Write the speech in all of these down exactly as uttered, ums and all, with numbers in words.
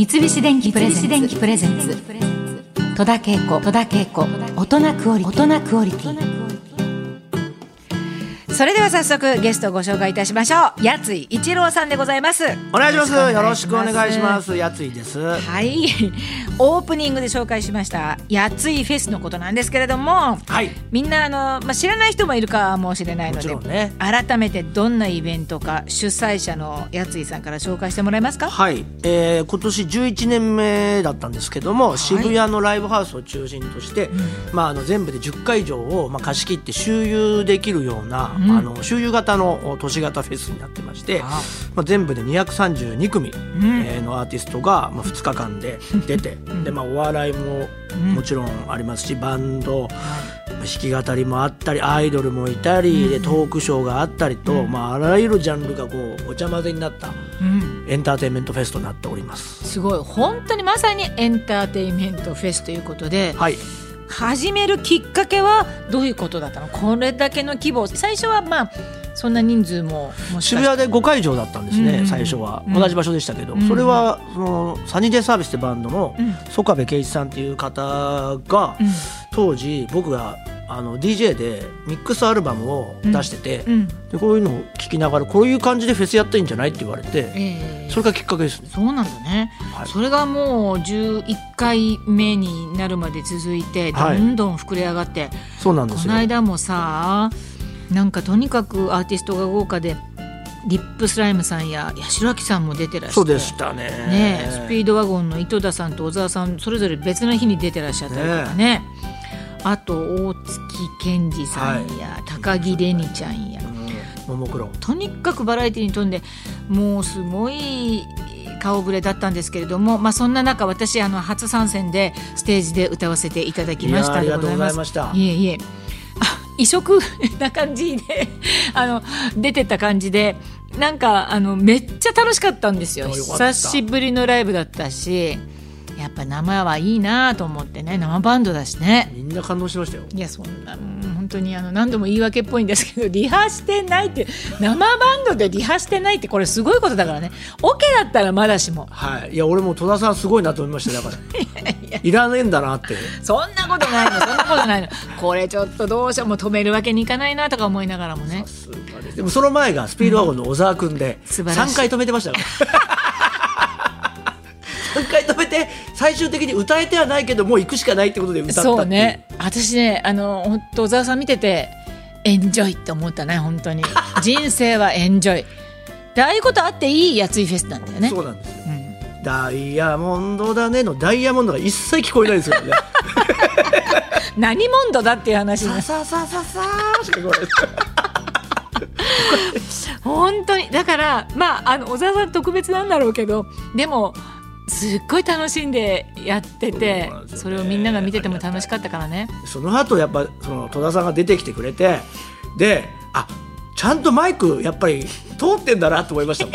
三菱電機プレゼンツ戸田恵子大人クオリティ。それでは早速ゲストをご紹介いたしましょう。やつい一郎さんでございます。お願いします。よろしくお願いします。やついです。はい、オープニングで紹介しましたやついフェスのことなんですけれども、はい、みんなあの、まあ、知らない人もいるかもしれないので、ね、改めてどんなイベントか主催者のやついさんから紹介してもらえますか。はい、えー、今年じゅういちねんめだったんですけども、はい、渋谷のライブハウスを中心として、うんまあ、あの全部でじゅっかい以上を、まあ、貸し切って周遊できるような、うんあの周遊型の都市型フェスになってまして、ああまあ、全部でにひゃくさんじゅうにくみ、うんえー、のアーティストがまあふつかかんで出て、うんでまあ、お笑いももちろんありますし、バンド、弾き語りもあったり、アイドルもいたり、うん、でトークショーがあったりと、うんまあ、あらゆるジャンルがこうごちゃ混ぜになったエンターテインメントフェスとなっております、うん、すごい本当にまさにエンターテインメントフェスということで、はい、始めるきっかけはどういうことだったの。これだけの規模、最初はまあそんな人数ももしかして渋谷でごかいじょうだったんですね、うん、最初は、うん、同じ場所でしたけど、うん、それはそのサニーデイサービスってバンドの曽我部圭一さんっていう方が、うん、当時僕があの ディージェー でミックスアルバムを出してて、うんうん、でこういうのを聴きながらこういう感じでフェスやっていいんじゃないって言われて、えー、それがきっかけですね。そうなんだね、はい、それがもうじゅういっかいめになるまで続いてどんどん膨れ上がって、はい、そうなんですよ。この間もさなんかとにかくアーティストが豪華でリップスライムさんや八代亜紀さんも出てらっしゃって、そうでした ね, ねスピードワゴンの井戸田さんと小沢さんそれぞれ別の日に出てらっしゃったりとか ね, ねあと大月健二さんや、はい、高木玲二ちゃんや、うん、ももクロ、とにかくバラエティに富んでもうすごい顔ぶれだったんですけれども、まあ、そんな中私あの初参戦でステージで歌わせていただきました。いやありがとうございました。いえいえ異色な感じであの出てた感じでなんかあのめっちゃ楽しかったんですよ。久しぶりのライブだったしやっぱ生はいいなと思ってね、生バンドだしね、みんな感動しましたよ。いやそんな本当にあの何度も言い訳っぽいんですけどリハしてないって生バンドでリハしてないってこれすごいことだからね。オケだったらまだしも、はい、いや俺も戸田さんすごいなと思いましただから い, や い, やいらねえんだなってそんなことないのそんなことないのこれちょっとどうしようもう止めるわけにいかないなとか思いながらもね。でもその前がスピードワゴンの小沢くんでさんかい止めてましたからさんかい止めて最終的に歌えてはないけどもう行くしかないってことで歌ったって。そうね、私ねあの本当小沢さん見ててエンジョイって思ったね本当に人生はエンジョイでああいうことあっていいやついフェスなんだよね。そうなんですよ、うん、ダイヤモンドだねのダイヤモンドが一切聞こえないですよね何モンドだっていう話ね。さささささーしか聞こえない本当にだからまああの小沢さん特別なんだろうけどでもすっごい楽しんでやってて そ,、ね、それをみんなが見てても楽しかったからね。その後やっぱその戸田さんが出てきてくれてであちゃんとマイクやっぱり通ってんだなと思いましたもん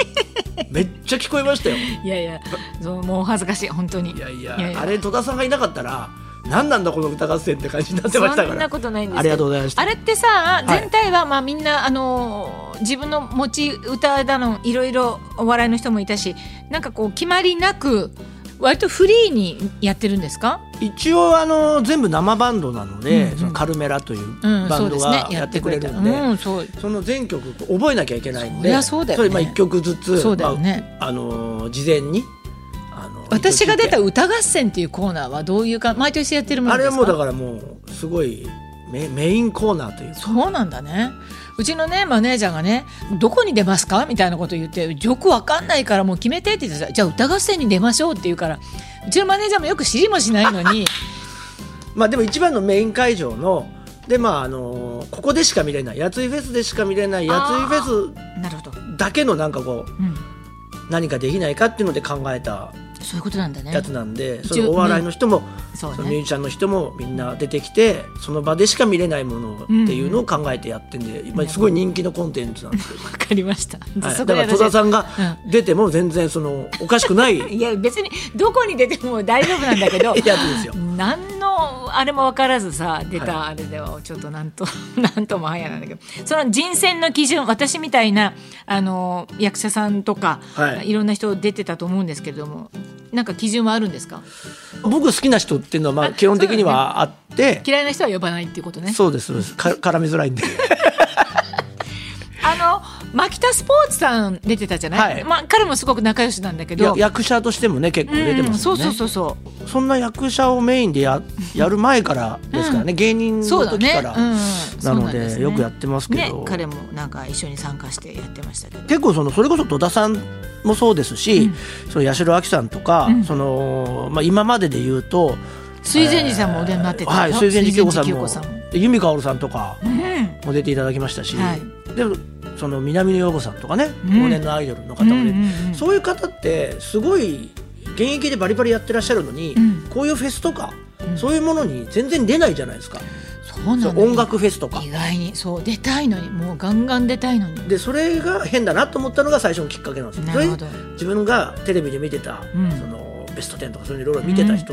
めっちゃ聞こえましたよいやいやそうもう恥ずかしい本当にいやい や, いやいやあれ戸田さんがいなかったら何なんだこの歌合戦って感じになってましたから。そんなことないんですけどありがとうございました。あれってさ全体はまあみんな、はい、あの自分の持ち歌だのいろいろお笑いの人もいたしなんかこう決まりなく割とフリーにやってるんですか。一応あの全部生バンドなので、うんうん、そのカルメラというバンドがやってくれるので、うん、そうですね、やってくれた、うん、そうその全曲覚えなきゃいけないのでそりゃそうだよね、それまあいっきょくずつそうだよね、まあ、あの事前にあの私が出た歌合戦っていうコーナーはどういうか毎年やってるものですか。あれはもうだからもうすごいメ, メインコーナーというか。そうなんだね。うちのねマネージャーがねどこに出ますかみたいなこと言ってよくわかんないからもう決めてって言ってた。じゃあ歌合戦に出ましょうって言うからうちのマネージャーもよく知りもしないのにまあでも一番のメイン会場のでまああのー、ここでしか見れないやついフェスでしか見れないやついフェスだけのなんかこう、うん、何かできないかっていうので考えたそういうことなんだねやつなんでそのお笑いの人も、ねそね、そのミュージシャンの人もみんな出てきてその場でしか見れないものっていうのを考えてやってんで、うんうんまあ、すごい人気のコンテンツなんですけどわかりました、はい、だから戸田さんが出ても全然そのおかしくないいや別にどこに出ても大丈夫なんだけどやつですよ。何のあれも分からずさ出たあれではちょっとなんとなんともはやなんだけどその人選の基準私みたいなあの役者さんとか、はい、いろんな人出てたと思うんですけれどもなんか基準はあるんですか？僕好きな人っていうのはまあ基本的にはあって、ね、嫌いな人は呼ばないっていうことね。そうですそうです絡みづらいんであの牧田スポーツさん出てたじゃない、はい、まあ、彼もすごく仲良しなんだけど役者としてもね結構出てますよね。うん、そうそうそうそう、そんな役者をメインで や, やる前からですからね、うん、芸人の時から、ね、うん、なの で, なで、ね、よくやってますけど、ね、彼もなんか一緒に参加してやってましたけど、結構 そ, のそれこそ戸田さんもそうですし、うん、その八代亜紀さんとか、うん、そのまあ、今までで言うと水前寺さんもお出になってた、えーはい、水前寺清子さん も, さんも由美薫さんとかも出ていただきましたし、うん、はい、でその南野陽子さんとかね、往年のアイドルの方もね、うんうんうんうん、そういう方ってすごい現役でバリバリやってらっしゃるのに、うん、こういうフェスとか、うん、そういうものに全然出ないじゃないですか。そうなの、音楽フェスとか意外にそう出たいのに、もうガンガン出たいのに、でそれが変だなと思ったのが最初のきっかけなんですよ。それ自分がテレビで見てた、うん、そのベストテンとかそういうのいろいろ見てた人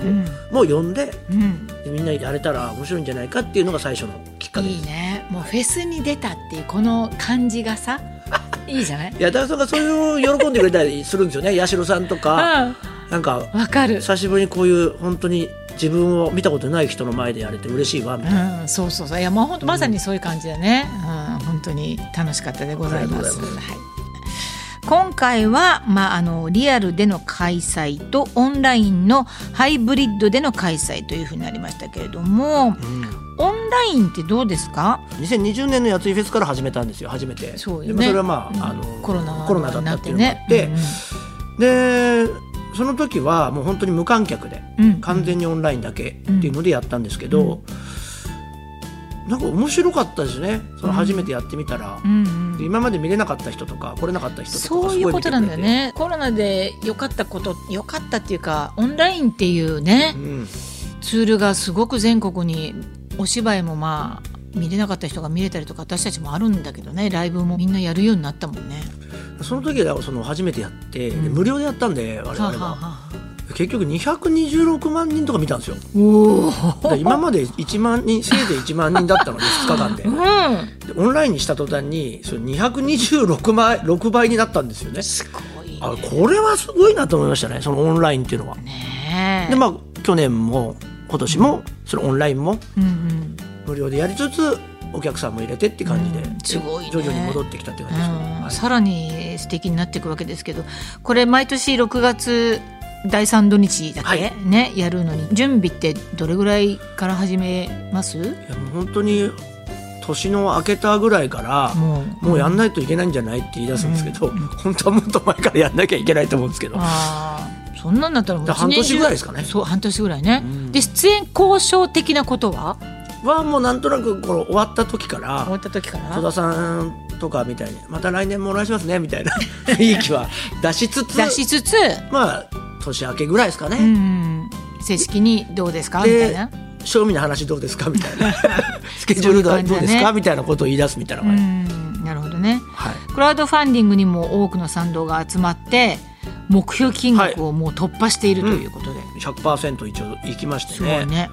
も呼んで、うん、でみんなやれたら面白いんじゃないかっていうのが最初のきっかけです。いいね、もうフェスに出たっていうこの感じがさいいじゃない。いや、だから そ, それを喜んでくれたりするんですよね八代さんとか、うん、なんか分かる、久しぶりにこういう本当に自分を見たことない人の前でやれて嬉しいわみたいな、うん、そうそうそう、いや、まあ、ほんとまさにそういう感じだね、うんうん、本当に楽しかったでございます。今回は、まあ、あのリアルでの開催とオンラインのハイブリッドでの開催というふうになりましたけれども、うん、オンラインってどうですか？にせんにじゅうねんのやついフェスから始めたんですよ、初めて。 そうよね。で、まあ、それは、まあ、あの、コロナ、コロナだったっていうのがあって、ね、うんうん、でその時はもう本当に無観客で、うん、完全にオンラインだけっていうのでやったんですけど、うん、なんか面白かったですね、その初めてやってみたら、うんうんうん、今まで見れなかった人とか来れなかった人とかすごい見てくれて、そういうことなんだね。コロナで良かったこと、良かったっていうかオンラインっていうね、うん、ツールがすごく全国に、お芝居もまあ見れなかった人が見れたりとか、私たちもあるんだけどね、ライブもみんなやるようになったもんね。その時はその初めてやって、うん、無料でやったんで我々は、ははは結局にひゃくにじゅうろくまんにんとか見たんですよ。おー、今までいちまんにん、せいぜいいちまんにんだったのでふつかかんで、うん、でオンラインにした途端にそれにひゃくにじゅうろくばいになったんですよね。すごいね、あ、これはすごいなと思いましたね、そのオンラインっていうのは、ね、で、まあ、去年も今年もそれオンラインも、うんうん、無料でやりつつお客さんも入れてって感じで、うん、すごいね、徐々に戻ってきたって感じですね、うん、はい、さらに素敵になっていくわけですけど、これ毎年ろくがつだいさん土日だけ、はい、ね、やるのに準備ってどれぐらいから始めます？いや、もう本当に年の明けたぐらいから、うん、もうやんないといけないんじゃないって言い出すんですけど、うんうん、本当はもっと前からやんなきゃいけないと思うんですけど、あ、そんなんだったらもう半年ぐらいですかね。そう、半年ぐらいね、うん、で出演交渉的なことははもうなんとなくこの終わった時から終わった時から戸田さんとかみたいにまた来年もお願いしますねみたいな雰囲気は出しつつ出しつつ、まあ年明けぐらいですかね、うん、正式にどうですかみたいな、賞味の話どうですかみたいなスケジュールどうですか、ね、みたいなことを言い出すみたいな感じ。うん、なるほどね、はい、クラウドファンディングにも多くの賛同が集まって目標金額をもう突破しているということで、はい、うん、ひゃくパーセント 一応いきましてね、すごいね、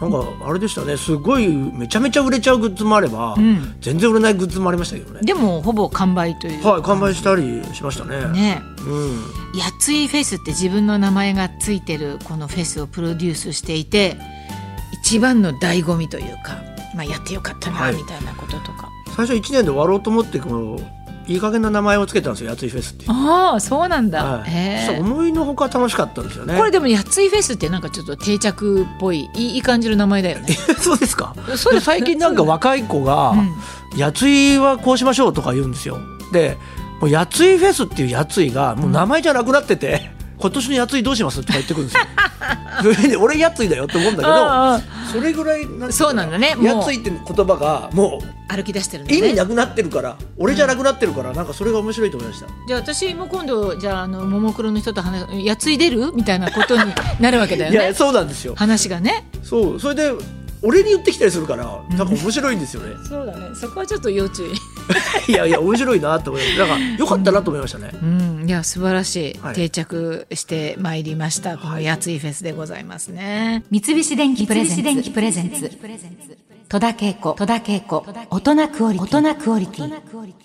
なんかあれでしたね、すごいめちゃめちゃ売れちゃうグッズもあれば、うん、全然売れないグッズもありましたけどね。でもほぼ完売という、はい、完売したりしましたね。ね、うん、やついフェスって自分の名前がついてるこのフェスをプロデュースしていて一番の醍醐味というか、まあ、やってよかったなみたいなこととか、はい、最初いちねんで終わろうと思ってこのいい加減な名前をつけたんですよ、やついフェスって。ああ、そうなんだ、はい、へえ、思いのほか楽しかったんですよね。これでもやついフェスってなんかちょっと定着っぽいいい感じの名前だよねそうですか。そうです、最近なんか若い子が、うん、やついはこうしましょうとか言うんですよ。でもうやついフェスっていうやついがもう名前じゃなくなってて、うん、今年のやついどうしますとか言ってくるんですよ俺やついだよって思うんだけど、それぐらいなんかそうなんだね、やついって言葉がもう歩き出してるんだね、意味なくなってるから、俺じゃなくなってるから、うん、なんかそれが面白いと思いました。じゃあ私も今度じゃああのももクロの人と話やつい出るみたいなことになるわけだよねいや、そうなんですよ、話がね、そう、それで俺に言ってきたりするからなんか面白いんですよね、うん、そうだね、そこはちょっと要注意いやいや面白いなと思いました。なんか良かったなと思いましたね、うんうん、いや素晴らしい、はい、定着してまいりましたこのやついフェスでございますね、はい、三菱電機プレゼンツ、三菱電機プレゼンツ、戸田恵子、戸田恵子、大人クオリティ、大人クオリティ。